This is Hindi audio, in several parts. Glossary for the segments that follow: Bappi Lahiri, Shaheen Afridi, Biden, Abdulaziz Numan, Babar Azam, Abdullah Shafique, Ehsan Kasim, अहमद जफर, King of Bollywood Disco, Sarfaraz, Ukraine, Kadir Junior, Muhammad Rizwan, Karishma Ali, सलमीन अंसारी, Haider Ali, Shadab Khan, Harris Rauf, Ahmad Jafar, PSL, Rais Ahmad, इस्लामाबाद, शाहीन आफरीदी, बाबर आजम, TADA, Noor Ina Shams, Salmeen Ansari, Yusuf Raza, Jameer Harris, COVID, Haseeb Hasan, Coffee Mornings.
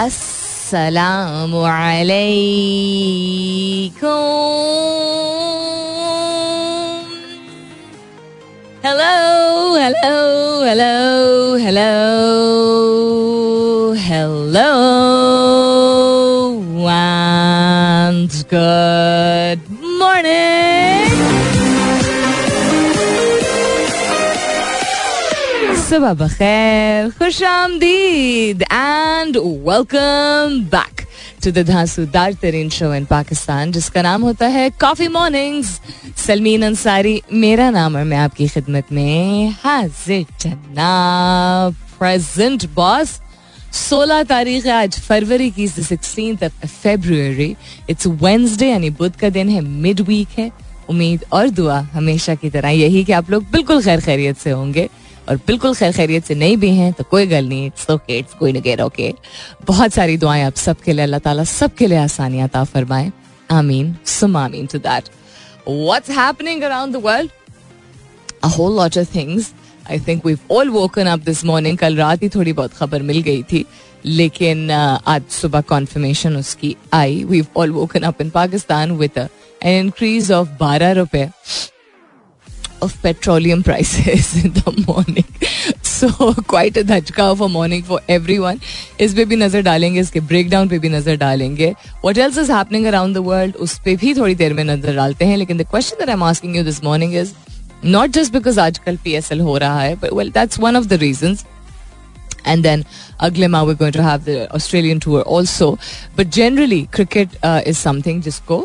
अस्सलामु अलैकुम। Hello hello hello hello hello and good morning। सुबह बखैर, खुश आमदीद and welcome back to the दासुदार तरीन शो इन पाकिस्तान, जिसका नाम होता है कॉफी मॉर्निंग्स। सलमीन अंसारी मेरा नाम और मैं आपकी खिदमत में हाजिर जनाब। प्रेजेंट बॉस, 16 तारीख है आज फरवरी की, 16 फरवरी। इट्स वेडनेसडे यानी बुध का दिन है, मिड वीक है। उम्मीद और दुआ हमेशा की तरह यही कि आप लोग बिल्कुल खैर खैरियत से होंगे, और बिल्कुल खैर खैरियत से नहीं भी हैं तो कोई गल नहीं, इट्स ओके, इट्स कोई नहीं गैर ओके। बहुत सारी दुआएं आप सबके लिए, अल्लाह ताला सबके लिए आसानियां अता फरमाए, आमीन सुम्मा आमीन to that. What's happening around the world, a whole lot of things. I think we have all woken up this morning. कल रात ही थोड़ी बहुत खबर मिल गई थी, लेकिन आज सुबह कॉन्फर्मेशन उसकी आई। We have all woken up in Pakistan with an increase of 12 रुपए of petroleum prices in the morning. So quite a dhachka of a morning for everyone. इस पे भी नज़र डालेंगे, इसके ब्रेकडाउन पे भी नज़र डालेंगे। What else is happening around the world? उस पे भी थोड़ी देर में नज़र डालते हैं। लेकिन the question that I'm asking you this morning is not just because आजकल PSL हो रहा है, but well that's one of the reasons. And then अगले माह we're going to have the Australian tour also. But generally cricket is something जिसको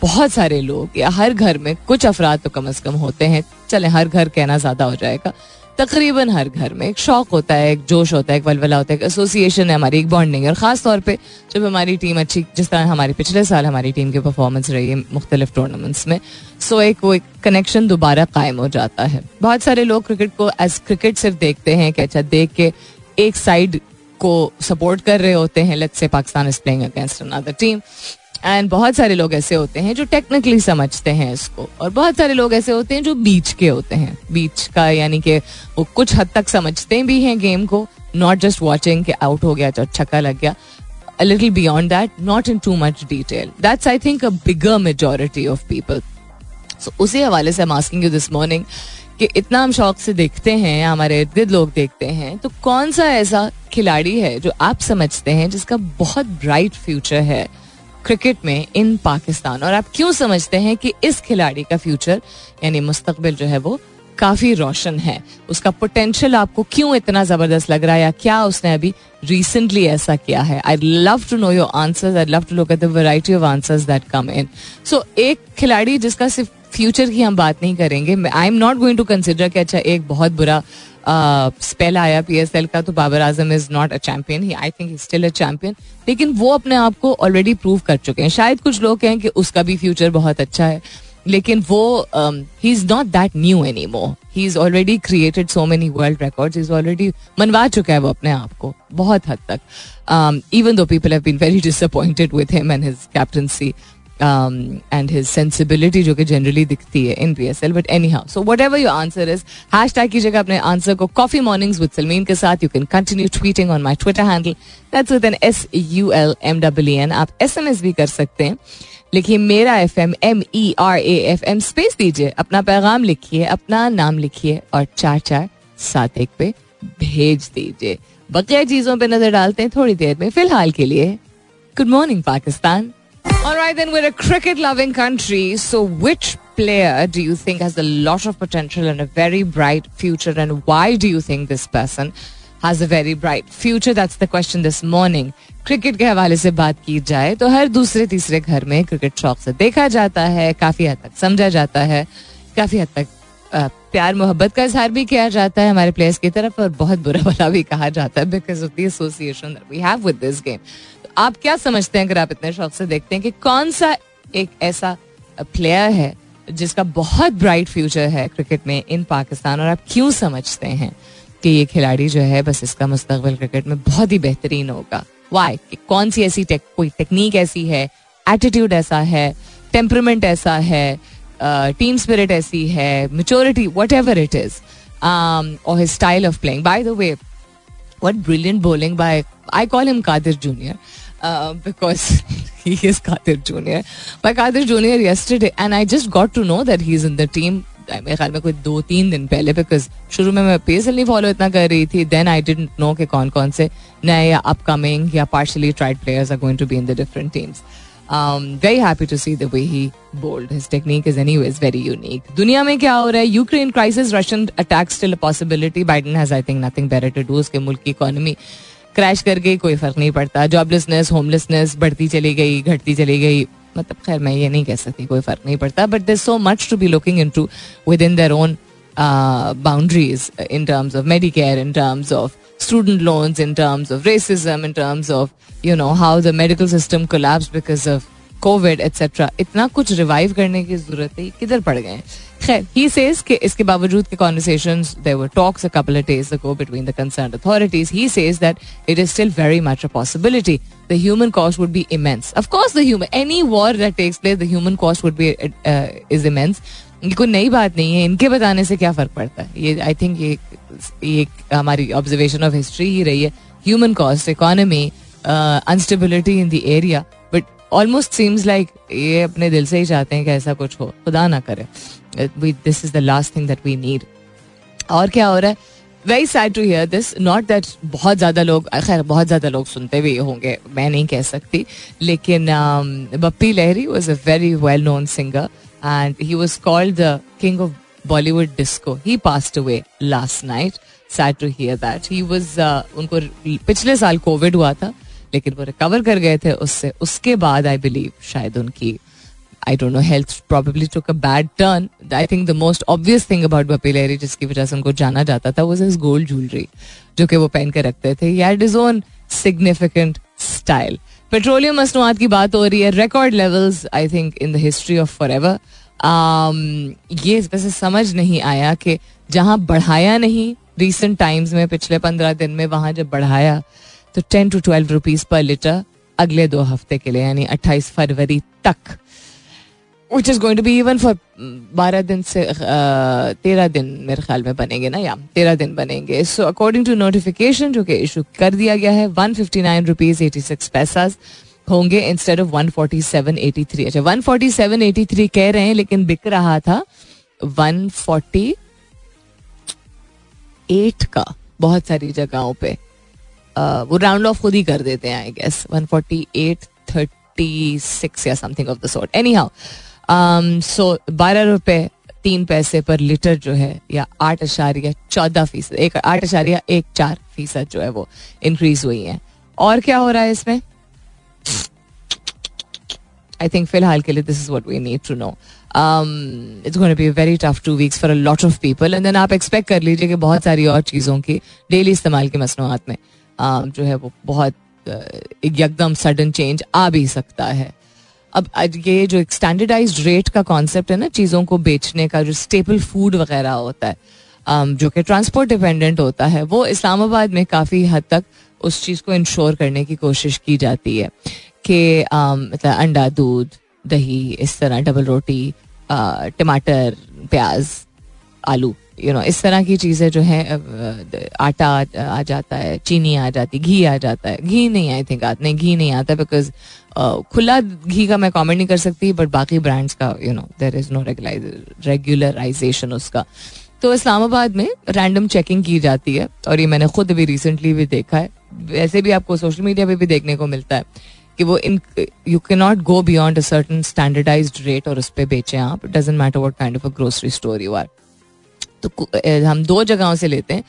बहुत सारे लोग या हर घर में कुछ अफराद तो कम से कम होते हैं, चले हर घर कहना ज्यादा हो जाएगा, तकरीबन हर घर में एक शौक होता है, एक जोश होता है, एक वलवला होता है, एक एसोसिएशन है हमारी, एक बॉन्डिंग है। और ख़ास तौर पे जब हमारी टीम अच्छी, जिस तरह हमारी पिछले साल हमारी टीम की परफॉर्मेंस रही है मुख्तलिफ टूर्नामेंट्स में, सो एक वो एक कनेक्शन दोबारा कायम हो जाता है। बहुत सारे लोग क्रिकेट को एज क्रिकेट सिर्फ देखते हैं कि अच्छा देख के एक साइड को सपोर्ट कर रहे होते हैं, let's say Pakistan is playing against another team. And बहुत सारे लोग ऐसे होते हैं जो टेक्निकली समझते हैं इसको, और बहुत सारे लोग ऐसे होते हैं जो बीच के होते हैं, बीच का यानी कि वो कुछ हद तक समझते भी हैं गेम को, नॉट जस्ट वॉचिंग के आउट हो गया तो छक्का लग गया, a little beyond that, not in too much detail. That's I think a bigger majority of people. So उसी हवाले से I am asking you this morning कि इतना हम शौक से देखते हैं, हमारे इर्द गिर्द लोग देखते हैं, तो कौन सा ऐसा खिलाड़ी है जो आप समझते हैं जिसका बहुत ब्राइट फ्यूचर है क्रिकेट में इन पाकिस्तान, और आप क्यों समझते हैं कि इस खिलाड़ी का फ्यूचर यानी मुस्तकबिल जो है वो काफ़ी रोशन है, उसका पोटेंशियल आपको क्यों इतना ज़बरदस्त लग रहा है, या क्या उसने अभी रिसेंटली ऐसा किया है। I love to know your answers, I love to look at the variety of answers that come in. So एक खिलाड़ी जिसका सिर्फ फ्यूचर की हम बात नहीं करेंगे, I am not going to consider कि अच्छा एक बहुत बुरा स्पेल आया PSL का तो बाबर आजम is not a champion, he I think he still a champion, लेकिन वो अपने आप को ऑलरेडी प्रूव कर चुके हैं। शायद कुछ लोग कहें कि उसका भी फ्यूचर बहुत अच्छा है, लेकिन वो he is not that new any more, he is already created so many world records, he is already मनवा चुका है वो अपने आप को बहुत हद तक, even though people have been very disappointed with him and his captaincy and his sensibility जो कि generally दिखती है in PSL, but anyhow, so whatever your answer is, hashtag कीजिएगा अपने answer को Coffee Mornings with Salmeen के साथ। You can continue tweeting on my Twitter handle, that's with an SULMEN। आप SMS भी कर सकते हैं, लिखिए मेरा FM MERAFM स्पेस दीजिए, अपना पैगाम लिखिए, अपना नाम लिखिए और 4471 पे भेज दीजिए। बकिया चीज़ों पे नज़र डालते हैं थोड़ी देर में, फिलहाल के लिए good morning Pakistan. All right, then we're a cricket-loving country. So, which player do you think has a lot of potential and a very bright future, and why do you think this person has a very bright future? That's the question this morning. Cricket के हवाले से बात की जाए तो हर दूसरे तीसरे घर में क्रिकेट शौक से देखा जाता है, काफ़ी हद तक समझा जाता है, काफ़ी हद तक प्यार मोहब्बत का इजहार भी किया जाता है हमारे प्लेयर्स की तरफ, और बहुत बुरा भला भी कहा जाता है because of the association that we have with this game. आप क्या समझते हैं अगर आप इतने शौक से देखते हैं कि कौन सा एक ऐसा प्लेयर है जिसका बहुत ब्राइट फ्यूचर है क्रिकेट में इन पाकिस्तान, और आप क्यों समझते हैं कि ये खिलाड़ी जो है बस इसका मुस्तकबिल क्रिकेट में बहुत ही बेहतरीन होगा। वाई, कौन सी ऐसी कोई टेक्निक ऐसी है, एटीट्यूड ऐसा है, टेम्परामेंट ऐसा है, टीम स्पिरिट ऐसी है, मैच्योरिटी, व्हाटएवर इट इज, और his style of playing. By the way What brilliant bowling by, I call him Kadir Junior because he is Kadir Junior. By Kadir Junior yesterday, and I just got to know that he's in the team. मेरे ख्याल में कोई 2-3 दिन पहले, बिकॉज शुरू में मैं PSL नहीं फॉलो इतना कर रही थी. देन आई डिडंट नो कि कौन कौन से नए या अपकमिंग या partially tried players are going to be in the different teams. Very happy to see the way he bowled. His technique is anyways very unique. दुनिया में क्या हो रहा है? Ukraine crisis, Russian attack still a possibility. Biden has, I think, nothing better to do. उसके मुल्क की इकोनॉमी क्रैश कर गई, कोई फर्क नहीं पड़ता. जॉबलेसनेस, होमलेसनेस बढ़ती चली गई, घटती चली गई. मतलब खैर मैं ये नहीं कह सकती कोई फर्क नहीं पड़ता, but there is so much to be looking into within their own boundaries, in terms of Medicare, in terms of student loans, in terms of racism, in terms of, you know, how the medical system collapsed because of COVID, etc. इतना कुछ रिवाइव करने की जरूरत है, किधर पड़ गए. खैर, he says कि इसके बावजूद के conversations, there were talks a couple of days ago between the concerned authorities. He says that it is still very much a possibility. The human cost would be immense. Of course, the human, any war that takes place, the human cost would be is immense. ये कोई नई बात नहीं है, इनके बताने से क्या फर्क पड़ता है. ये आई थिंक ये हमारी ऑब्जर्वेशन ऑफ हिस्ट्री ही रही है. Human cost, economy, instability in the area, but almost seems like ये अपने दिल से ही चाहते हैं कि ऐसा कुछ हो, खुदा ना करे. This is the last thing that we need. और क्या हो रहा है? Very sad to hear this. Not that बहुत ज़्यादा लोग, खैर बहुत ज़्यादा लोग सुनते भी होंगे, मैं नहीं कह सकती, लेकिन Bappi Lahiri was a very well known singer. And he was called the King of Bollywood Disco. He passed away last night. Sad to hear that. He was उनको पिछले साल COVID हुआ था, लेकिन वो recover कर गए थे उससे. उसके बाद I believe शायद उनकी I don't know health probably took a bad turn. I think the most obvious thing about Bappi Lahiri जिसकी वजह से उनको जाना जाता था was his gold jewelry जो कि वो पहन के रखते थे. He had his own significant style. Petroleum मसनूआत की बात हो रही है. Record levels I think in the history of forever. ये वैसे समझ नहीं आया कि जहाँ बढ़ाया नहीं रिसेंट टाइम्स में, पिछले 15 दिन में, वहाँ जब बढ़ाया तो 10 to 12 रुपीज़ पर लीटर अगले 2 हफ्ते के लिए, यानी 28 फरवरी तक, which is going to be even for 12 दिन से 13 दिन मेरे ख्याल में बनेंगे ना, या 13 दिन बनेंगे. सो अकॉर्डिंग टू नोटिफिकेशन जो कि इशू कर दिया गया है, 159 रुपीज़ 86 पैसा होंगे इंस्टेड ऑफ 147.83. अच्छा, 147.83 कह रहे हैं, लेकिन बिक रहा था 148 का बहुत सारी जगहों पे. वो राउंड ऑफ खुद ही कर देते हैं, आई गेस 148.36 या something of the sort. Anyhow, so 12 रुपए 3 पैसे पर लीटर जो है, या 8.14% 8.14% जो है वो इंक्रीज हुई है. और क्या हो रहा है इसमें? I think फिलहाल के लिए this is what we need to know. It's going to be a very tough 2 weeks for a lot of people. And then आप expect कर लीजिए कि बहुत सारी और चीज़ों की डेली इस्तेमाल के मसनूआत में जो है वो बहुत एकदम सडन चेंज आ भी सकता है. अब ये जो एक स्टैंडर्डाइज्ड रेट का कॉन्सेप्ट है ना चीज़ों को बेचने का, जो स्टेपल फूड वगैरह होता है, जो कि ट्रांसपोर्ट डिपेंडेंट होता है, वो इस्लामाबाद में काफ़ी हद तक उस चीज़ को इंश्योर करने की कोशिश की जाती है कि मतलब अंडा, दूध, दही, इस तरह, डबल रोटी, टमाटर, प्याज, आलू, यू नो, इस तरह की चीज़ें जो हैं, आटा आ जाता है, चीनी आ जाती, घी आ जाता है. घी नहीं, आई थिंक नहीं, घी नहीं आता, बिकॉज खुला घी का मैं कमेंट नहीं कर सकती, बट बाकी ब्रांड्स का you know there is no regularisation उसका. तो इस्लामाबाद में रैंडम चेकिंग की जाती है, और ये मैंने खुद भी रिसेंटली भी देखा है, वैसे भी आपको सोशल मीडिया पे भी देखने को मिलता है कि वो in you can not go beyond a certain standardised rate और उस पर बेचें आप. Doesn't matter what kind of a grocery store you are. तो हम 2 जगहों से लेते हैं,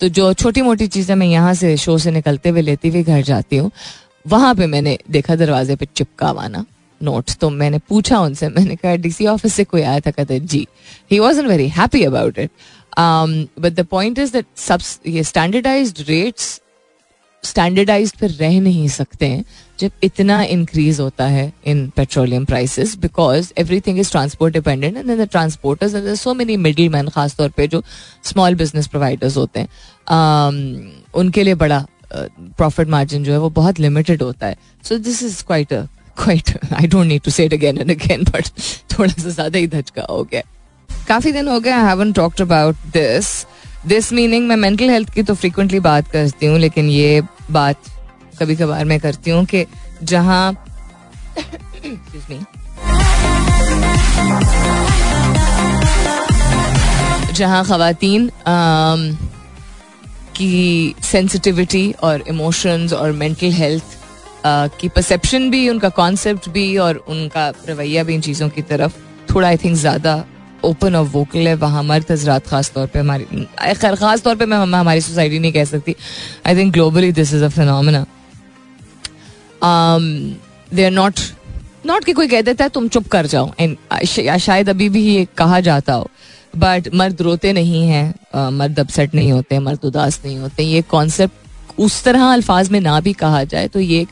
तो जो छोटी मोटी चीज़ें मैं यहाँ से शो से निकलते हुए लेती हुई घर जाती हूँ, वहाँ पे मैंने देखा दरवाजे पे चिपका वाना नोट. तो मैंने पूछा उनसे, मैंने कहा DC ऑफिस से कोई आया था? कहते जी, he wasn't very happy about it, but the point is that ये स्टैंडर्डाइज्ड रेट्स स्टैंडर्डाइज्ड पर रह नहीं सकते हैं जब इतना इंक्रीज होता है in petroleum prices, because everything is transport dependent and the transporters and so many middle man, खासतौर पे जो स्मॉल बिजनेस प्रोवाइडर्स होते हैं, उनके लिए बड़ा प्रॉफिट मार्जिन जो है वो बहुत लिमिटेड होता है. So this is quite I don't need to say it again and again, but थोड़ा सा ज़्यादा ही धचका हो गया. काफ़ी दिन हो गए I haven't talked about this. This meaning मैं मेंटल हेल्थ की तो फ्रीक्वेंटली बात करती हूँ, लेकिन ये बात कभी कभार मैं करती हूँ कि जहाँ जहाँ खवातीन की सेंसिटिविटी और इमोशंस और मेंटल हेल्थ की परसेप्शन भी, उनका कॉन्सेप्ट भी और उनका रवैया भी इन चीज़ों की तरफ थोड़ा आई थिंक ज़्यादा ओपन और वोकल है, वहाँ मर्द हजरात ख़ास तौर पर हमारी, खैर ख़ास तौर पर मैं हमारी सोसाइटी नहीं कह सकती, I think globally this is a phenomena. They are not कि कोई कह देता है तुम चुप कर जाओ, एंड शायद अभी भी ये कहा जाता हो, बट मर्द रोते नहीं हैं, मर्द अपसेट नहीं होते, मर्द उदास नहीं होते. ये कॉन्सेप्ट उस तरह अल्फाज में ना भी कहा जाए तो ये एक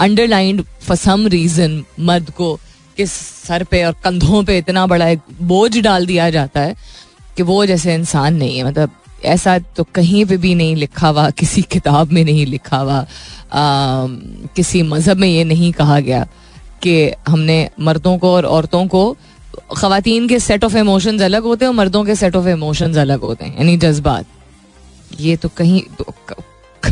अंडरलाइंड फॉर सम रीज़न मर्द को किस सर पे और कंधों पे इतना बड़ा एक बोझ डाल दिया जाता है कि वो जैसे इंसान नहीं है. मतलब ऐसा तो कहीं पे भी नहीं लिखा हुआ, किसी किताब में नहीं लिखा हुआ, किसी मज़हब में ये नहीं कहा गया कि हमने मर्दों को और औरतों को, ख़वातीन के सेट ऑफ इमोशंस अलग होते हैं और मर्दों के सेट ऑफ इमोशंस अलग होते हैं, यानी जज्बात. ये तो कहीं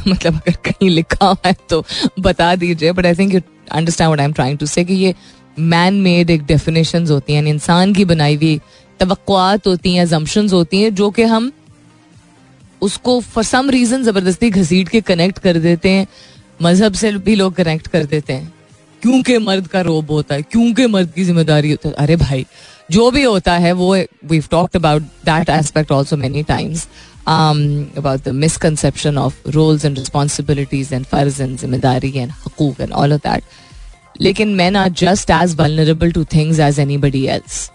मतलब अगर कहीं लिखा हुआ है तो बता दीजिए, but I think you understand what I am trying to say कि ये मैन मेड एक डेफिनेशंस होती हैं, यानी इंसान की बनाई हुई तवक्कुआत होती हैं, अजम्पशंस होती हैं, जो कि हम उसको फॉर सम रीज़न ज़बरदस्ती घसीट के कनेक्ट कर देते हैं. मज़हब से भी लोग कनेक्ट कर देते हैं, क्योंकि मर्द का रोब होता है, क्योंकि मर्द की जिम्मेदारी होती है. अरे भाई, जो भी होता है वो, we talked about that aspect also many times, about the misconception of roles and responsibilities and फर्ज एंड जिम्मेदारी एंड हकूक एंड ऑल ऑफ दैट. लेकिन man are just as vulnerable to things as anybody else.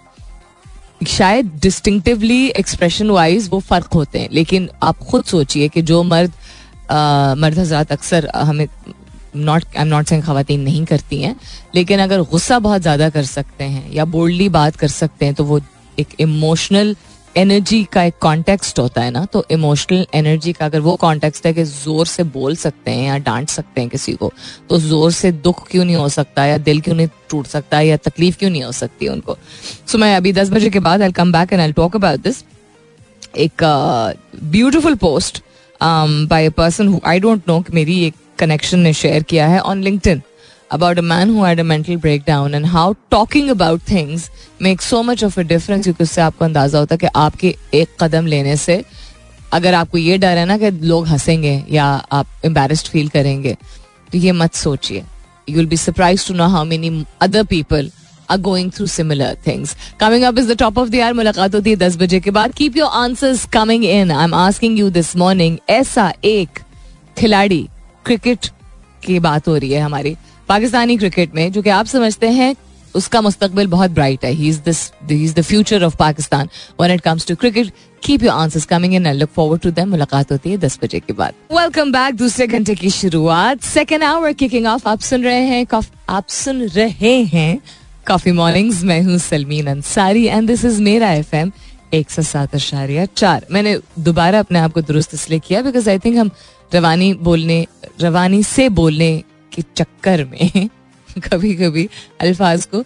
शायद डिस्टिंक्टिवली एक्सप्रेशन वाइज वो फ़र्क होते हैं, लेकिन आप खुद सोचिए कि जो मर्द हजरात अक्सर हमें आई एम नॉट सेइंग ख़वातीन नहीं करती हैं, लेकिन अगर गुस्सा बहुत ज़्यादा कर सकते हैं या बोल्डली बात कर सकते हैं तो वो एक इमोशनल एनर्जी का एक कॉन्टेक्स्ट होता है ना, तो इमोशनल एनर्जी का अगर वो कॉन्टेक्स्ट है कि ज़ोर से बोल सकते हैं या डांट सकते हैं किसी को, तो ज़ोर से दुख क्यों नहीं हो सकता, या दिल क्यों नहीं टूट सकता, या तकलीफ़ क्यों नहीं हो सकती उनको. सो मैं अभी 10 बजे के बाद I will come back and I will talk about this. एक beautiful post by a person who I don't know, मेरी एक कनेक्शन ने शेयर किया है on LinkedIn about a man who had a mental breakdown and how talking about things make so much of a difference, क्योंकि उससे आपको अंदाजा होता है कि आपके एक कदम लेने से, अगर आपको ये डर है ना कि लोग हंसेंगे या आप एम्बैरेस्ड फील करेंगे, तो ये मत सोचिए. You will be surprised to know how many other people are going through similar things. Coming up is the top of the hour, मुलाकात होती है 10 बजे के बाद. Keep your answers coming in. I am asking you this morning, ऐसा एक खिलाड़ी, क्रिकेट की बात हो रही है हमारी पाकिस्तानी क्रिकेट में, जो कि आप समझते हैं उसका मुस्तकबिल बहुत ब्राइट है. He is the future of Pakistan when it comes to cricket. Keep your answers coming in, I look forward to them. मुलाकात होती है 10 बजे के बाद. Welcome back. दूसरे घंटे की शुरुआत, सेकेंड आवर किकिंग ऑफ. आप सुन रहे हैं कॉफी मॉर्निंग्स. मैं हूँ सलमीन अंसारी and this is मेरा FM 107.4. मैंने दोबारा अपने आप को दुरुस्त इसलिए किया बिकॉज आई थिंक हम रवानी से बोलने के चक्कर में कभी कभी अल्फाज को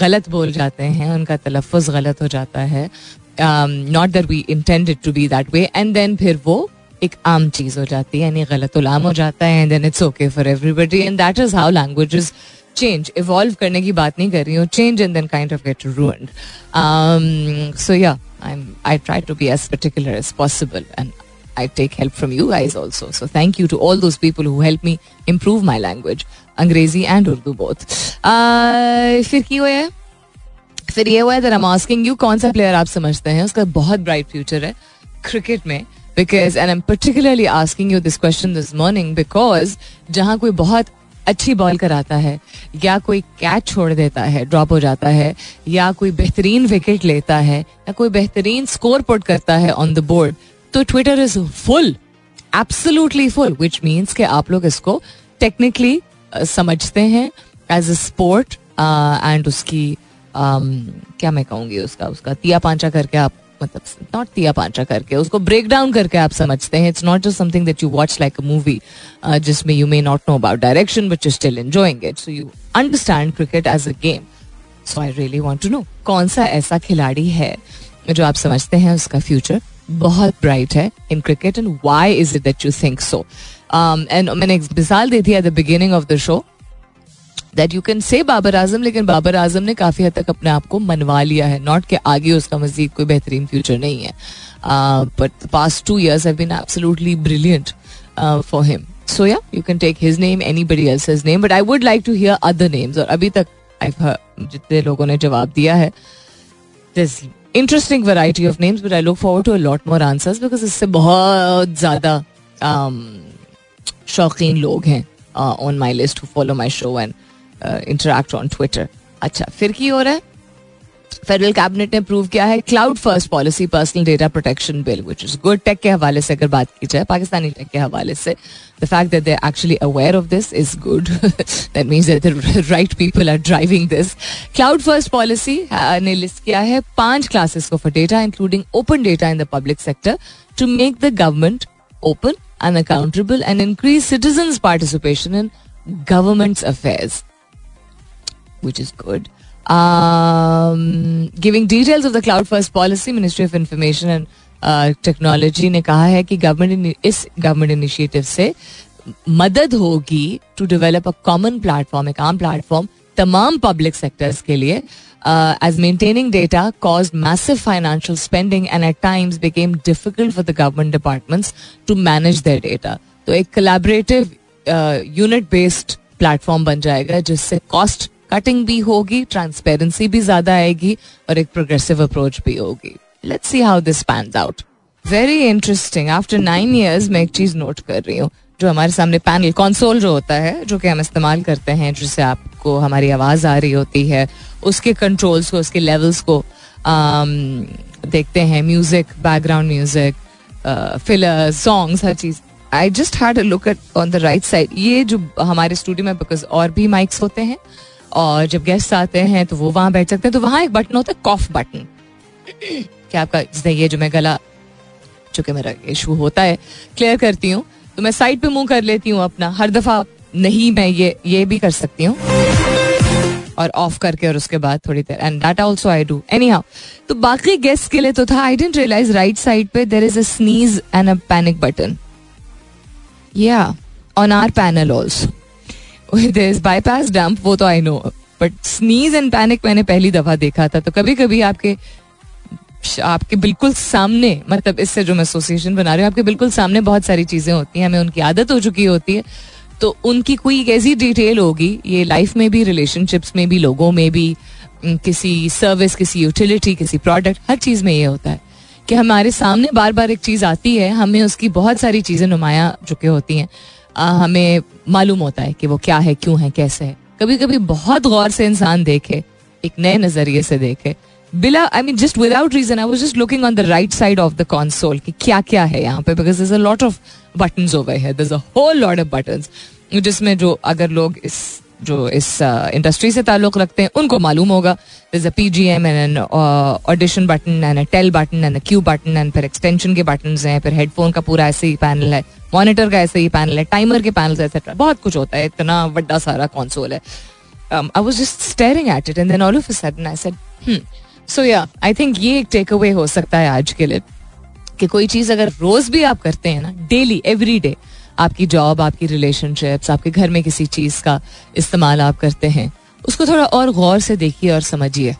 गलत बोल जाते हैं, उनका तलफ़ुज़ गलत हो जाता है. Not that we intended to be that way, and then फिर वो एक आम चीज़ हो जाती है, यानी गलत उलाम हो जाता है, and then it's okay for everybody, and that is how languages change. Evolve करने की बात नहीं कर रही हूँ, change and then kind of get ruined. So या, I try to be as particular as possible and I take help from you guys also. So thank you to all those people who help me improve my language, Angrezi and Urdu both. फिर ये हुआ है that I'm asking you, कौन सा player आप समझते हैं उसका बहुत bright future है cricket में, because and I'm particularly asking you this question this morning because जहाँ कोई बहुत अच्छी बॉल कराता है या कोई कैच छोड़ देता है, ड्रॉप हो जाता है, या कोई बेहतरीन विकेट लेता है, या कोई बेहतरीन स्कोर पुट करता है on the board, तो Twitter is full, absolutely full, which means कि आप लोग इसको टेक्निकली समझते हैं एज अ स्पोर्ट, एंड उसकी क्या मैं कहूँगी, उसका तिया पांचा करके आप, मतलब नॉट तिया पांचा करके, उसको ब्रेक डाउन करके आप समझते हैं. It's not just something that you watch like a movie जिसमें you may not know about direction but you still enjoying it, so you understand cricket as a game. So I really want to know कौन सा ऐसा खिलाड़ी है जो आप समझते हैं उसका फ्यूचर बहुत ब्राइट है in cricket and why is it that you think so. And मैंने मिसाल दी थी at the beginning of the show that you can say बाबर आजम, लेकिन बाबर आजम ने काफ़ी हद तक अपने आप को मनवा लिया है. नॉट कि आगे उसका मजीद कोई बेहतरीन फ्यूचर नहीं है, but the past 2 years have been absolutely brilliant for him. So yeah, you can take his name, anybody else's name, but I would like to hear other names. और अभी तक I've heard जितने लोगों ने जवाब दिया है, there's interesting variety of names, but I look forward to a lot more answers because इससे बहुत ज़्यादा शौकीन लोग हैं on my list who follow my show and interact on Twitter. अच्छा, फिर क्या हो रहा है? फेडरल कैबिनेट ने अप्रूव किया है cloud first policy personal data protection bill which is good. Tech के हवाले से अगर बात की जाए, पाकिस्तानी टेक के हवाले से, the fact that they are actually aware of this is good. That means that the right people are driving this. Cloud first policy ने लिस्ट किया है 5 क्लासेस को for data including open data in the public sector to make the government open and accountable and increase citizens participation in governments affairs which is good. Giving details of the cloud first policy, Ministry of Information and Technology ने कहा है कि इस गवर्नमेंट इनिशिएटिव से मदद होगी to develop a common platform, एक आम प्लेटफॉर्म तमाम पब्लिक सेक्टर्स के लिए. As maintaining data caused massive financial spending and at times became difficult for the government departments to manage their data. तो एक collaborative unit based platform बन जाएगा जिससे cost कटिंग भी होगी, ट्रांसपेरेंसी भी ज्यादा आएगी और एक प्रोग्रेसिव अप्रोच भी होगी. Let's see how this pans out. Very interesting. After 9 years मैं एक चीज नोट कर रही हूँ जो हमारे सामने पैनल कंसोल जो होता है, जो कि हम इस्तेमाल करते हैं, जिससे आपको हमारी आवाज़ आ रही होती है, उसके कंट्रोल्स को, उसके लेवल्स को देखते हैं, music, background music, filler, songs, हर चीज. I just had a look at on the right side, ये जो हमारे स्टूडियो में, बिकॉज और भी माइक्स होते हैं और जब गेस्ट आते हैं तो वो वहां बैठ सकते हैं, तो वहां एक बटन होता है कॉफ बटन. क्या आपका ये जो मैं गला, चूंकि मेरा इशू होता है, क्लियर करती हूँ तो मैं साइड पे मुंह कर लेती हूँ अपना हर दफा. नहीं, मैं ये भी कर सकती हूँ और ऑफ करके और उसके बाद थोड़ी देर, and that also I do anyhow. तो बाकी गेस्ट के लिए तो था. I didn't realise right side पे there is a sneeze and a panic button. या on our panel also there is bypass dump, वो तो I know, but sneeze and panic मैंने पहली दफा देखा था. तो कभी कभी आपके बिल्कुल सामने, मतलब इससे जो मैं एसोसिएशन बना रही हूँ, आपके बिल्कुल सामने बहुत सारी चीजें होती हैं, हमें उनकी आदत हो चुकी होती है, तो उनकी कोई ऐसी डिटेल होगी, ये लाइफ में भी, रिलेशनशिप्स में भी, लोगों में भी, किसी सर्विस, किसी यूटिलिटी, किसी प्रोडक्ट, हर चीज में ये होता है कि हमारे सामने बार बार एक चीज आती है, हमें उसकी बहुत सारी चीजें नुमाया चुकी होती हैं, हमें मालूम होता है कि वो क्या है, क्यों है, कैसे है. कभी कभी बहुत गौर से इंसान देखे, एक नए नजरिए से देखे, बिला I mean just without reason. I was just looking on the right side of the console कि क्या क्या है यहाँ पे, because there is a lot of buttons over here, there is a whole lot of buttons, जिसमें जो अगर लोग इस इंडस्ट्री से ताल्लुक रखते हैं उनको मालूम होगा. There is a PGM and an audition button and a tell button and a cue button and फिर एक्सटेंशन के बटन्स हैं, फिर हेडफोन का पूरा ऐसे ही पैनल है, मॉनिटर का ऐसे ही पैनल है, टाइमर के पैनल्स, एटसेट्रा, बहुत कुछ होता है, इतना बड़ा सारा कंसोल है. I was just staring at it and then all of a sudden I said so या आई थिंक ये एक टेक अवे हो सकता है आज के लिए कि कोई चीज़ अगर रोज भी आप करते हैं ना, डेली एवरी डे, आपकी जॉब, आपकी रिलेशनशिप्स, आपके घर में किसी चीज़ का इस्तेमाल आप करते हैं, उसको थोड़ा और गौर से देखिए और समझिए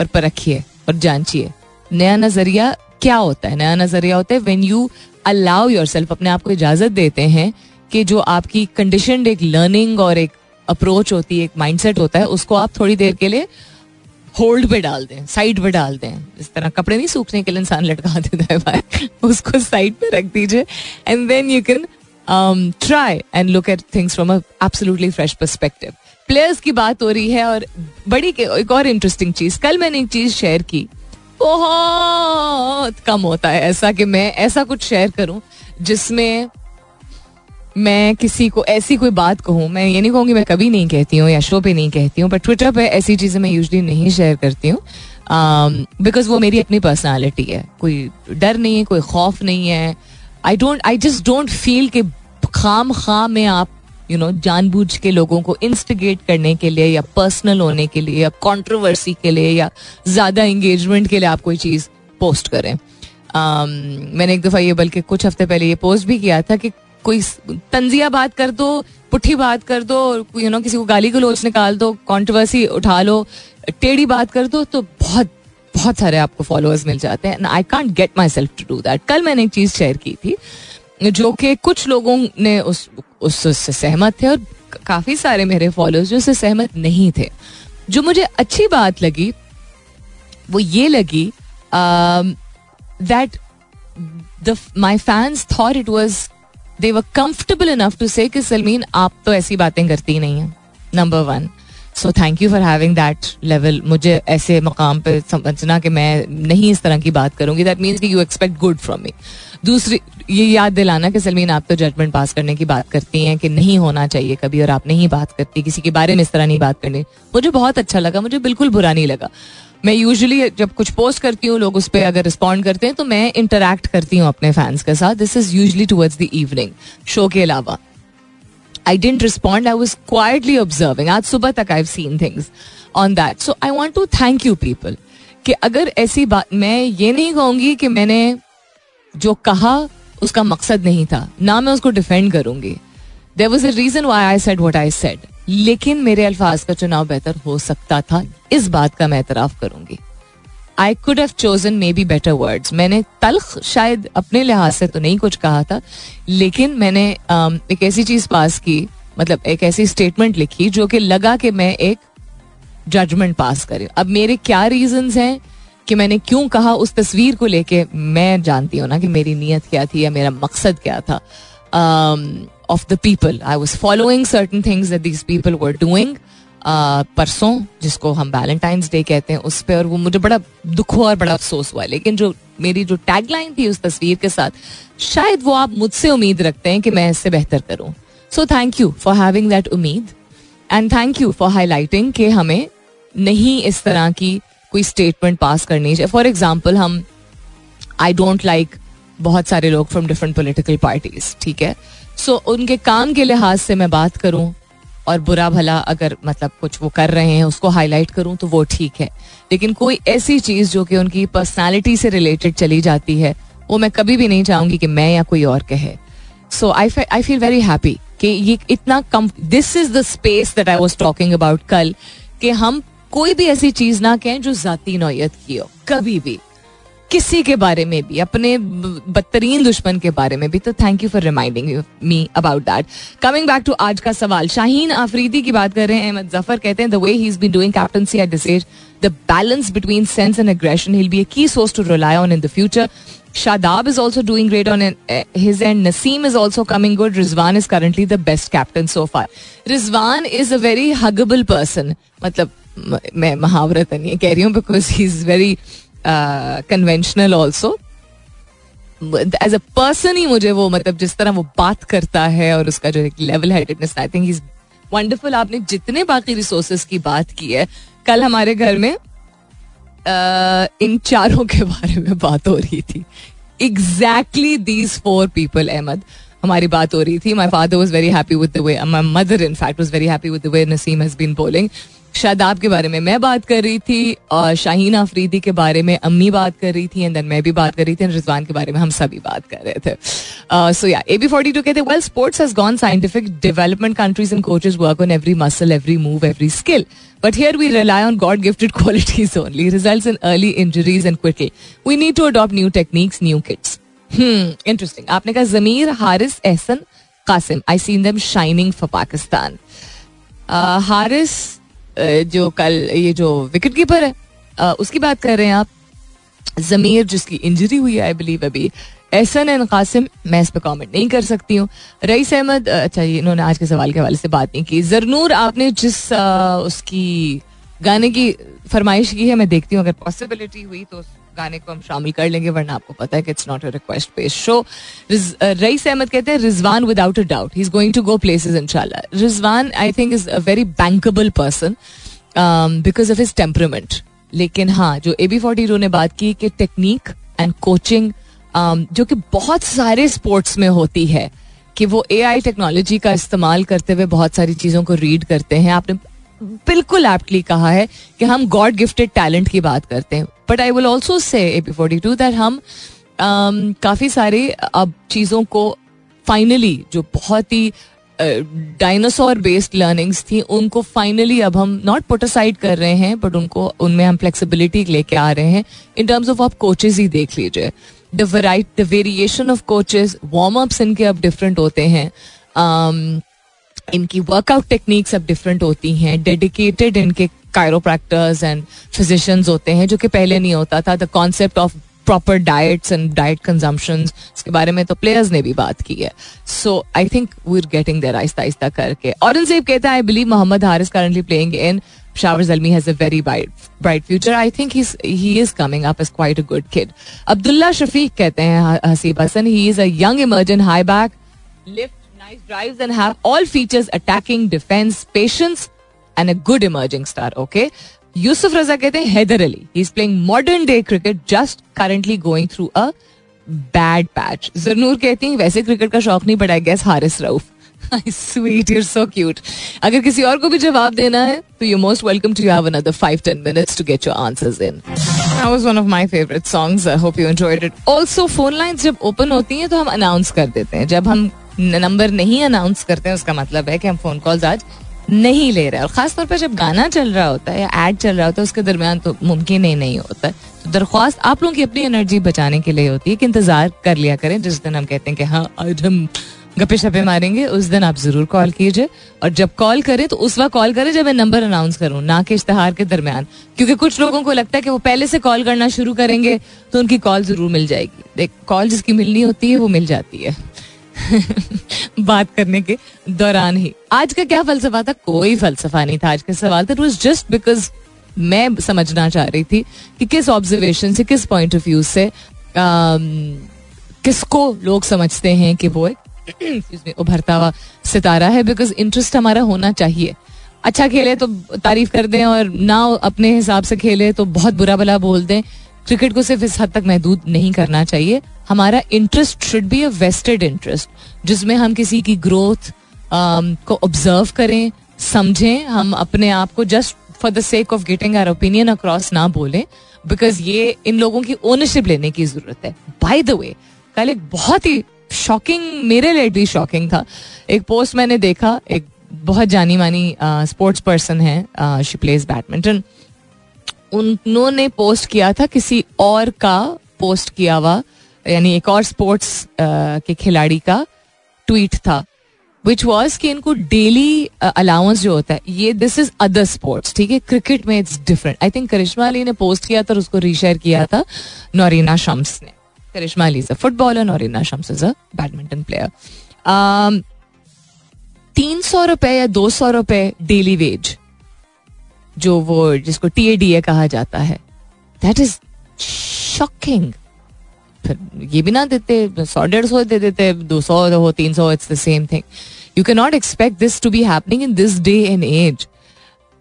और परखिए और जांचिए. नया नज़रिया क्या होता है? नया नज़रिया होता है व्हेन यू अलाउ योरसेल्फ, अपने आप को इजाज़त देते हैं कि जो आपकी कंडीशनड एक लर्निंग और एक अप्रोच होती है, एक माइंडसेट होता है, उसको आप थोड़ी देर के लिए होल्ड पे डाल दें, साइड पे डाल दें. इस तरह कपड़े नहीं सूखने के लिए इंसान लटका देता है भाई, उसको साइड पे रख दीजिए and then you can try and look at things from a absolutely fresh perspective. Players की बात हो रही है और एक और इंटरेस्टिंग चीज़, कल मैंने एक चीज़ शेयर की, बहुत कम होता है ऐसा कि मैं ऐसा कुछ शेयर करूं जिसमें मैं किसी को ऐसी कोई बात कहूं. मैं ये नहीं कहूँगी, मैं कभी नहीं कहती हूँ या शो पे नहीं कहती हूँ, पर ट्विटर पे ऐसी चीज़ें मैं यूजली नहीं शेयर करती हूँ बिकॉज वो मेरी अपनी पर्सनालिटी है. कोई डर नहीं है, कोई खौफ नहीं है. आई जस्ट डोंट फील कि खाम खाम में आप जानबूझ के लोगों को इंस्टिगेट करने के लिए या पर्सनल होने के लिए या कंट्रोवर्सी के लिए या ज़्यादा इंगेजमेंट के लिए आप कोई चीज़ पोस्ट करें. मैंने एक दफ़ा ये बल्कि कुछ हफ्ते पहले ये पोस्ट भी किया था कि कोई तंजिया बात कर दो, पुट्ठी बात कर दो, यू नो किसी को गाली गलौच निकाल दो, कंट्रोवर्सी उठा लो, टेढ़ी बात कर दो तो बहुत बहुत सारे आपको फॉलोअर्स मिल जाते हैं. And I can't get myself to do that. कल मैंने एक चीज़ शेयर की थी जो कि कुछ लोगों ने उससे सहमत थे और काफ़ी सारे मेरे फॉलोअर्स जो उससे सहमत नहीं थे. जो मुझे अच्छी बात लगी वो ये लगी that my fans thought it was they were comfortable enough to say कि सलमीन आप तो ऐसी बातें करती नहीं हैं. Number one, so thank you for having that level. मुझे ऐसे मकाम पर समझना कि मैं नहीं इस तरह की बात करूँगी, दैट मीन्स कि you expect good from me. दूसरी, ये याद दिलाना कि सलमीन आप तो जजमेंट पास करने की बात करती हैं कि नहीं होना चाहिए कभी और आप नहीं बात करती, किसी के बारे में इस तरह नहीं बात करनी. मुझे बहुत अच्छा लगा, मुझे बिल्कुल बुरा नहीं लगा. मैं यूजुअली जब कुछ पोस्ट करती हूँ, लोग उस पर अगर रिस्पॉन्ड करते हैं तो मैं इंटरेक्ट करती हूँ अपने फैंस के साथ. This is usually towards the evening show के अलावा. I didn't respond. I was quietly observing. आज सुबह तक I've seen things on that. So I want to thank you people. कि अगर ऐसी बात, मैं ये नहीं कहूँगी कि मैंने जो कहा उसका मकसद नहीं था, ना मैं उसको डिफेंड करूँगी. There was a reason why I said what I said. लेकिन मेरे अल्फाज का चुनाव बेहतर हो सकता था, इस बात का मैं एतराफ़ करूँगी. I could have chosen maybe better words. मैंने तल्ख शायद अपने लिहाज से तो नहीं कुछ कहा था, लेकिन मैंने एक ऐसी चीज़ पास की, मतलब एक ऐसी स्टेटमेंट लिखी जो कि लगा कि मैं एक जजमेंट पास करी. अब मेरे क्या रीजंस हैं कि मैंने क्यों कहा, उस तस्वीर को लेके मैं जानती हूँ ना कि मेरी नीयत क्या थी या मेरा मकसद क्या था. Of the people, I was following certain things that these people were doing. परसों जिसको हम वैलेंटाइंस डे कहते हैं उस पर, और वो मुझे बड़ा दुख हुआ और बड़ा अफसोस हुआ. लेकिन जो मेरी जो टैगलाइन थी उस तस्वीर के साथ, शायद वो आप मुझसे उम्मीद रखते हैं कि मैं इससे बेहतर करूं. So thank you for having that उम्मीद and thank you for highlighting कि हमें नहीं इस तरह की कोई स्टेटमेंट पास करनी चाहिए. फॉर एग्जाम्पल, हम आई डोंट लाइक बहुत सारे लोग फ्रॉम डिफरेंट पोलिटिकल पार्टीज, ठीक है. सो उनके काम के लिहाज से मैं बात करूं और बुरा भला अगर मतलब कुछ वो कर रहे हैं उसको हाईलाइट करूं तो वो ठीक है, लेकिन कोई ऐसी चीज़ जो कि उनकी पर्सनालिटी से रिलेटेड चली जाती है वो मैं कभी भी नहीं चाहूंगी कि मैं या कोई और कहे. So I feel very happy कि ये इतना कम, this is the space that I was talking about कल, कि हम कोई भी ऐसी चीज़ ना कहें जो ज़ाती नौयत की हो, कभी भी, किसी के बारे में भी, अपने बदतरीन दुश्मन के बारे में भी. तो thank you for reminding me about that. Coming back to आज का सवाल, शाहीन आफरीदी की बात कर रहे हैं. अहमद जफर कहते हैं the way he is been doing captaincy at this age, the balance between sense and aggression, he will be a key source to rely on in the future. Shadab is also doing great on his end. Naseem is also coming good. Rizwan is currently the best captain so far. Rizwan is a very huggable person. मतलब मैं महावरत नहीं कह रही हूँ because he is very conventional also. As a person ही मुझे वो, मतलब जिस तरह वो बात करता है और उसका जो एक level headedness, I think he's wonderful. आपने जितने बाकी resources की बात की है, कल हमारे घर में इन चारों के बारे में बात हो रही थी. Exactly these four people, Ahmad, हमारी बात हो रही थी. My father was very happy with the way, my mother in fact was very happy with the way Naseem has been bowling. Shadab के बारे में मैं बात कर रही थी और शाहीन अफरीदी के बारे में अम्मी बात कर रही थी एंड देन मैं भी बात कर रही थी एंड रिजवान के बारे में हम सभी बात कर रहे थे. सो या AB42 कहते हैं well sports has gone scientific development, countries and coaches work on every muscle, every move, every skill, but here we rely on God gifted qualities only, results in early injuries and quickly, we need to adopt new techniques, new kits. Interesting. आपने कहा Zameer, Haris, Ehsan, Qasim, I seen them shining for Pakistan. Haris जो कल ये जो विकेट कीपर है उसकी बात कर रहे हैं आप, जमीर जिसकी इंजरी हुई है आई बिलीव अभी, एहसन एंड कासिम मैं इस पर कॉमेंट नहीं कर सकती हूँ. रईस अहमद, अच्छा ये इन्होंने आज के सवाल के हवाले से बात नहीं की. जरनूर, आपने जिस उसकी गाने की फरमाइश की है, मैं देखती हूँ अगर पॉसिबिलिटी हुई तो उस गाने को हम शामिल कर लेंगे, वरना आपको पता है कि it's not a request based show. Raees Ahmad कहते हैं Rizwan without a doubt he is going to go places इंशाल्लाह. Rizwan I think is a very bankable person because of his temperament, लेकिन हाँ जो AB42 ने बात की कि टेक्निक एंड कोचिंग जो कि बहुत सारे स्पोर्ट्स में होती है कि वो AI टेक्नोलॉजी का इस्तेमाल करते हुए बहुत सारी चीज़ों को रीड करते हैं. आपने बिल्कुल एप्टली कहा है कि हम गॉड गिफ्टेड टैलेंट की बात करते हैं, बट आई विल ऑल्सो से AB42 दैट हम काफी सारे अब चीजों को फाइनली जो बहुत ही डायनासोर बेस्ड लर्निंग्स थी उनको फाइनली अब हम नॉट पुट असाइड कर रहे हैं बट उनको उनमें हम फ्लेक्सिबिलिटी लेके आ रहे हैं. इन टर्म्स ऑफ आप कोचेज ही देख लीजिए, the variation of coaches, warm ups इनके अब डिफरेंट होते हैं, इनकी वर्कआउट टेक्निक्स अब डिफरेंट होती हैं, डेडिकेटेड इनके कायरोप्रैक्टर्स एंड फिजिशियंस होते हैं जो कि पहले नहीं होता था. The concept of proper diets and diet consumptions, इसके बारे में तो प्लेयर्स ने भी बात की है. So I think we are getting there आहिस्ता आहिस्ता करके. औरंगजेब कहता है I believe Mohammad Haris currently playing in Shahriz Almi has a very bright future. I think he is coming up as quite a good kid. Abdullah Shafique कहते हैं Haseeb Hasan, he is a young emergent high back, lift, nice drives and have all features attacking, defense, patience and a good emerging star. Okay. Yusuf Raza कहते हैं Haider Ali, he is playing modern day cricket, just currently going through a bad patch. Zarnoor कहती हैं वैसे क्रिकेट का शौक नहीं, but I guess Harris Rauf. Sweet, you're so cute. अगर किसी और को भी जवाब देना है तो you're most welcome to have another 5-10 minutes to get your answers in. That was one of my favorite songs. I hope you enjoyed it. Also, phone lines जब open होती हैं तो हम announce कर देते हैं. जब हम number नहीं announce करते हैं उसका मतलब है कि हम phone calls आज नहीं ले रहे हैं. और खासतौर पर जब गाना चल रहा होता है या एड चल रहा होता है उसके दरमियान तो मुमकिन ही नहीं होता है. तो दरख्वास्त आप लोगों की अपनी एनर्जी बचाने के लिए होती है कि इंतजार कर लिया करें. जिस दिन हम कहते हैं कि हाँ आज हम गप्पे शप्पे मारेंगे उस दिन आप जरूर कॉल कीजिए. और जब कॉल करें तो उस वक्त कॉल करें जब मैं नंबर अनाउंस करूं, ना कि इश्तहार के दरमियान, क्योंकि कुछ लोगों को लगता है कि वो पहले से कॉल करना शुरू करेंगे तो उनकी कॉल जरूर मिल जाएगी. देख, कॉल जिसकी मिलनी होती है वो मिल जाती है बात करने के दौरान ही. आज का क्या फलसफा था? कोई फलसफा नहीं था आज का सवाल था. इट वॉज जस्ट बिकॉज मैं समझना चाह रही थी कि किस ऑब्जर्वेशन से, किस पॉइंट ऑफ व्यू से किसको लोग समझते हैं कि वो उभरता हुआ सितारा है. बिकॉज इंटरेस्ट हमारा होना चाहिए. अच्छा खेले तो तारीफ कर दें और ना अपने हिसाब से खेले तो बहुत बुरा भला बोल दें. क्रिकेट को सिर्फ इस हद तक महदूद नहीं करना चाहिए. हमारा interest should be a vested interest जिसमें हम किसी की ग्रोथ को ऑब्जर्व करें, समझें. हम अपने आप को just for the sake of getting our opinion across ना बोलें, बिकॉज ये इन लोगों की ओनरशिप लेने की जरूरत है. बाय द वे, कल एक बहुत ही शॉकिंग, मेरे लिए भी शॉकिंग था, एक पोस्ट मैंने देखा. एक बहुत जानी मानी स्पोर्ट्स पर्सन है, शी प्लेज बैडमिंटन, उन्होंने पोस्ट किया था किसी और का पोस्ट किया हुआ, यानी एक और स्पोर्ट्स के खिलाड़ी का ट्वीट था, विच वॉज कि इनको डेली अलाउंस जो होता है ये, दिस इज अदर स्पोर्ट्स, ठीक है, क्रिकेट में it's different. I think Karishma Ali ने पोस्ट किया था और उसको रीशेयर किया था नूर इना शम्स ने. Karishma Ali is a footballer, Noor Ina Shams is a badminton player. 300 रुपए या 200 रुपए डेली वेज, जो वो जिसको TADA कहा जाता है, दैट इज शॉकिंग. फिर ये भी ना देते, 100-150 दे देते, 200 हो 300, it's the same thing. You can not expect this to be happening in this day and age.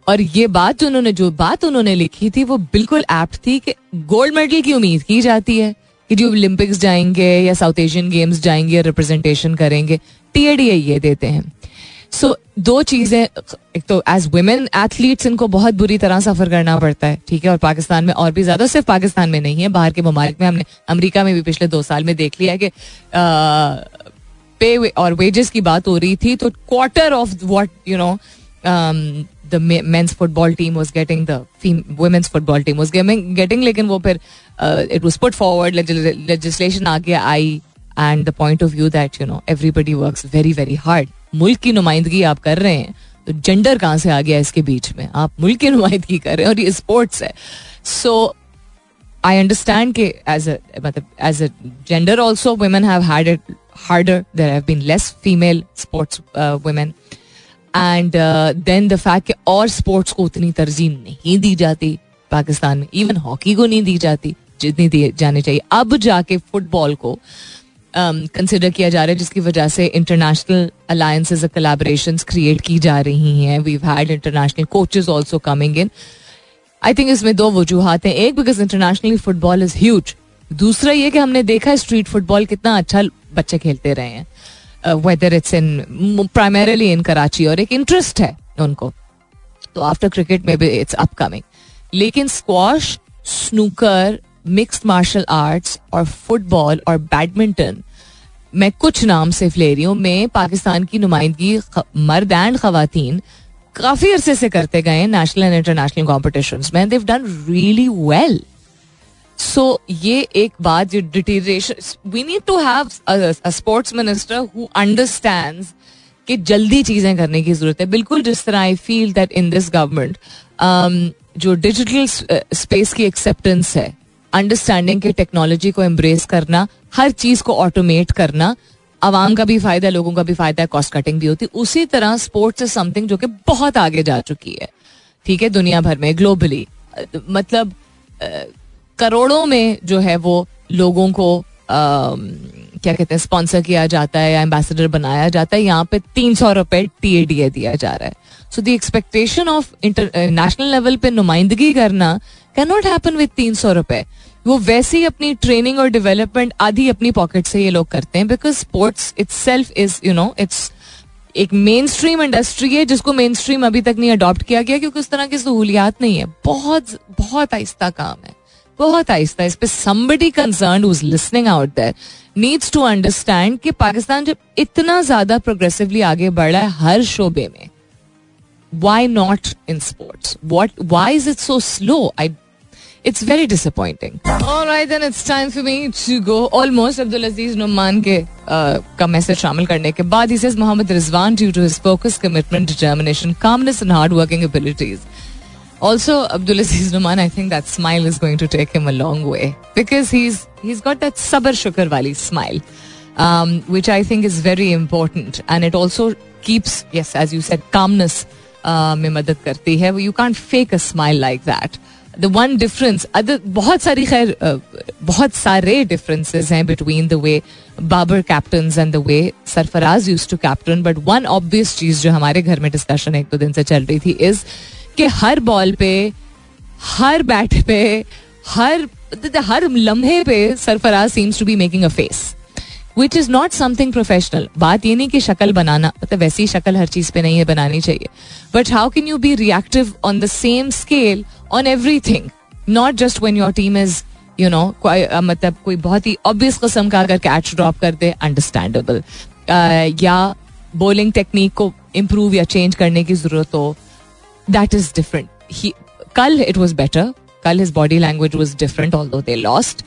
और ये बात जो बात उन्होंने लिखी थी वो बिल्कुल एप्ट थी कि गोल्ड मेडल की उम्मीद की जाती है कि जो ओलंपिक्स जाएंगे या साउथ एशियन गेम्स जाएंगे या रिप्रेजेंटेशन करेंगे, TADA ये देते हैं. सो दो चीज़ें, एक तो एज वुमेन एथलीट्स इनको बहुत बुरी तरह सफ़र करना पड़ता है, ठीक है, और पाकिस्तान में और भी ज़्यादा, सिर्फ पाकिस्तान में नहीं है, बाहर के ममालिक में, हमने अमेरिका में भी पिछले 2 साल में देख लिया है कि पे और वेजेस की बात हो रही थी तो quarter of what you know the men's football team was getting, the women's football team was getting, लेकिन वो फिर it was put forward, legislation आ गया, आई and the point of view that you know everybody works very very hard. मुल्क की नुमाइंदगी आप कर रहे हैं तो जेंडर कहाँ से आ गया इसके बीच में? आप मुल्क की नुमाइंदगी कर रहे हैं और ये स्पोर्ट्स है. So I understand कि as a gender also women have had it harder. There have been less female sports women. And then the fact कि और स्पोर्ट्स को उतनी तरजीह नहीं दी जाती पाकिस्तान में, इवन हॉकी को नहीं दी जाती जितनी दी जानी चाहिए. अब जाके फुटबॉल को कंसिडर किया जा रहा है, जिसकी वजह से इंटरनेशनल अलायंसेज और कोलैबोरेशंस क्रिएट की जा रही हैं. We had international coaches also coming in. I think इसमें 2 वजूहत हैं. एक, because internationally football is huge. दूसरा ये कि हमने देखा है स्ट्रीट फुटबॉल कितना अच्छा बच्चे खेलते रहे हैं, whether it's in primarily in Karachi, और एक इंटरेस्ट है उनको. तो आफ्टर क्रिकेट में भी इट्स अपकमिंग. लेकिन squash, snooker mixed martial arts और फुटबॉल और बैडमिंटन, मैं कुछ नाम सिर्फ ले रही हूँ, में पाकिस्तान की नुमाइंदगी मर्द एंड खवातीन काफी अरसे से करते गए नेशनल एंड इंटरनेशनल कॉम्पिटिशन्स में. They've done really well. So ये एक बात जो deterioration, we need to have a sports minister who understands कि जल्दी चीजें करने की जरूरत है. बिल्कुल जिस तरह I feel that in this government जो डिजिटल स्पेस की एक्सेप्टेंस है, अंडरस्टैंडिंग के टेक्नोलॉजी को एम्ब्रेस करना, हर चीज को ऑटोमेट करना, आवाम का भी फायदा है, लोगों का भी फायदा है, कॉस्ट कटिंग भी होती है. उसी तरह स्पोर्ट्स इज समथिंग जो कि बहुत आगे जा चुकी है, ठीक है, दुनिया भर में ग्लोबली, मतलब करोड़ों में जो है वो लोगों को क्या कहते हैं स्पॉन्सर किया जाता है या एम्बेसडर बनाया जाता है. यहाँ पे 300 रुपए TADA दिया जा रहा है. So the expectation of international level पे नुमाइंदगी करना कैन नॉट हैपन विद 300 रुपए. वो वैसे ही अपनी ट्रेनिंग और डेवलपमेंट आधी अपनी पॉकेट से ये लोग करते हैं, because sports itself is, you know, it's एक मेन स्ट्रीम इंडस्ट्री है जिसको मेन स्ट्रीम अभी तक नहीं अडॉप्ट किया गया क्योंकि उस तरह की सहूलियात नहीं है. बहुत बहुत आहिस्ता काम है, बहुत आहिस्ता. इस पे somebody concerned who's listening out there needs to understand कि पाकिस्तान जब इतना ज्यादा प्रोग्रेसिवली आगे बढ़ रहा है हर शोबे में, why not in sports? Why is it so slow? It's very disappointing. All right, then it's time for me to go. Almost Abdulaziz Numan का मैसेज शामिल करने के बाद he says Muhammad Rizwan due to his focus, commitment, determination, calmness and hard-working abilities. Also, Abdulaziz Numan, I think that smile is going to take him a long way because he's got that sabar shukar wali smile, which I think is very important, and it also keeps, yes, as you said, calmness में मदद करती है. You can't fake a smile like that. The one difference, other बहुत सारे differences हैं between the way Babar captains and the way Sarfaraz used to captain, but one obvious चीज जो हमारे घर में discussion एक दो दिन से चल रही थी is कि हर बॉल पे, हर बैट पे, हर लम्हे पे Sarfaraz seems to be making a face which is not something professional. बात ये नहीं कि शक्ल बनाना, मतलब वैसी शक्ल हर चीज पे नहीं है, बनानी चाहिए, but how can you be reactive on the same scale on everything, not just when your team is, you know, मतलब कोई बहुत ही ऑब्वियस किस्म का अगर कैच ड्रॉप कर दे, अंडरस्टैंडेबल, या बॉलिंग टेक्निक को इम्प्रूव या चेंज करने की जरूरत हो, that is different. Kal it was better. Kal his body language was different although they lost.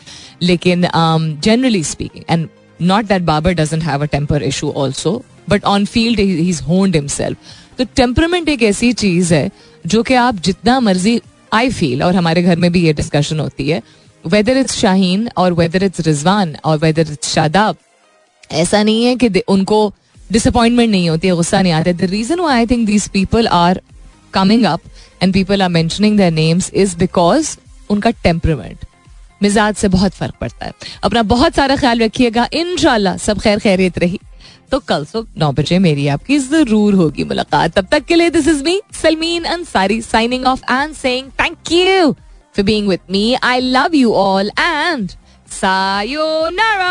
Lekin generally speaking, and not that Babar doesn't have a temper issue also, but on field he's honed himself. So temperament एक ऐसी चीज़ है जो कि आप जितना मर्जी, I feel, और हमारे घर में भी ये discussion होती है, whether it's Shaheen or whether it's Rizwan or whether it's Shadab, ऐसा नहीं है कि उनको disappointment नहीं होती है, गुस्सा नहीं आता है. The reason why I think these people are coming up and people are mentioning their names is because उनका temperament, मिजाज से बहुत फर्क पड़ता है. अपना बहुत सारा ख्याल रखिएगा, इंशाल्लाह सब खैर खैरियत रही तो कल सुबह 9 बजे मेरी आपकी जरूर होगी मुलाकात. तब तक के लिए this is me, सलमीन अंसारी, signing off and saying thank you for being with me. I love you all and sayonara.